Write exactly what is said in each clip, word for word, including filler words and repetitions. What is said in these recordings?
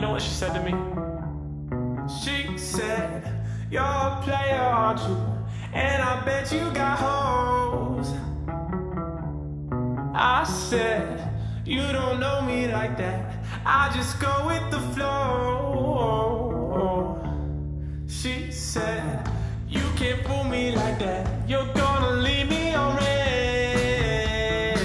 you know what she said to me? She said, you're a player, aren't you? And I bet you got hoes. I said, you don't know me like that, I just go with the flow. She said, you can't fool me like that, you're gonna leave me on red.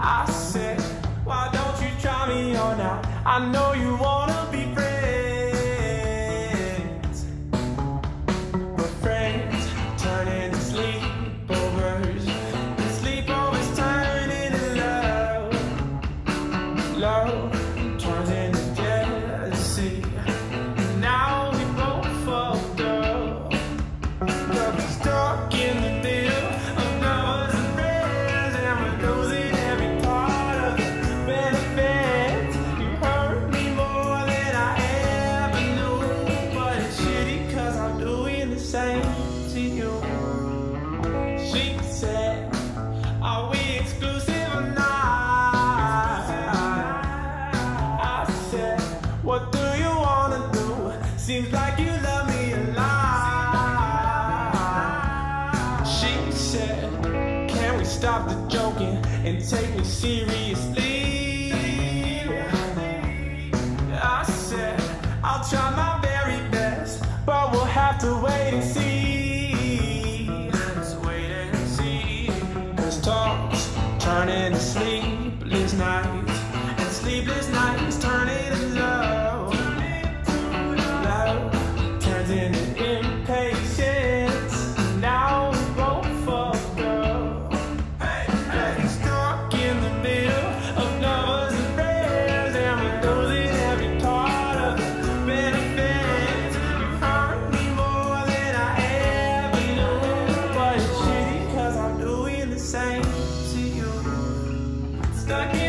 I said, why don't you try me on out? I know you wanna be friends, but friends turn into sleepovers, and sleepovers turn into love. Love turns into jealousy. Same to you. She said, are we exclusive or not? I said, what do you wanna do? Seems like you love me a lot. She said, can we stop the joking and take me seriously? I said, I'll try my but we'll have to wait and see. Let's wait and see. Cause talks turn into sleepless nights, and sleepless nights turn into love. Love turns into impatience. Now we both fucked up. Hey, stuck in the middle of lovers and prayers, and we're losing every part of the benefit. Stuck in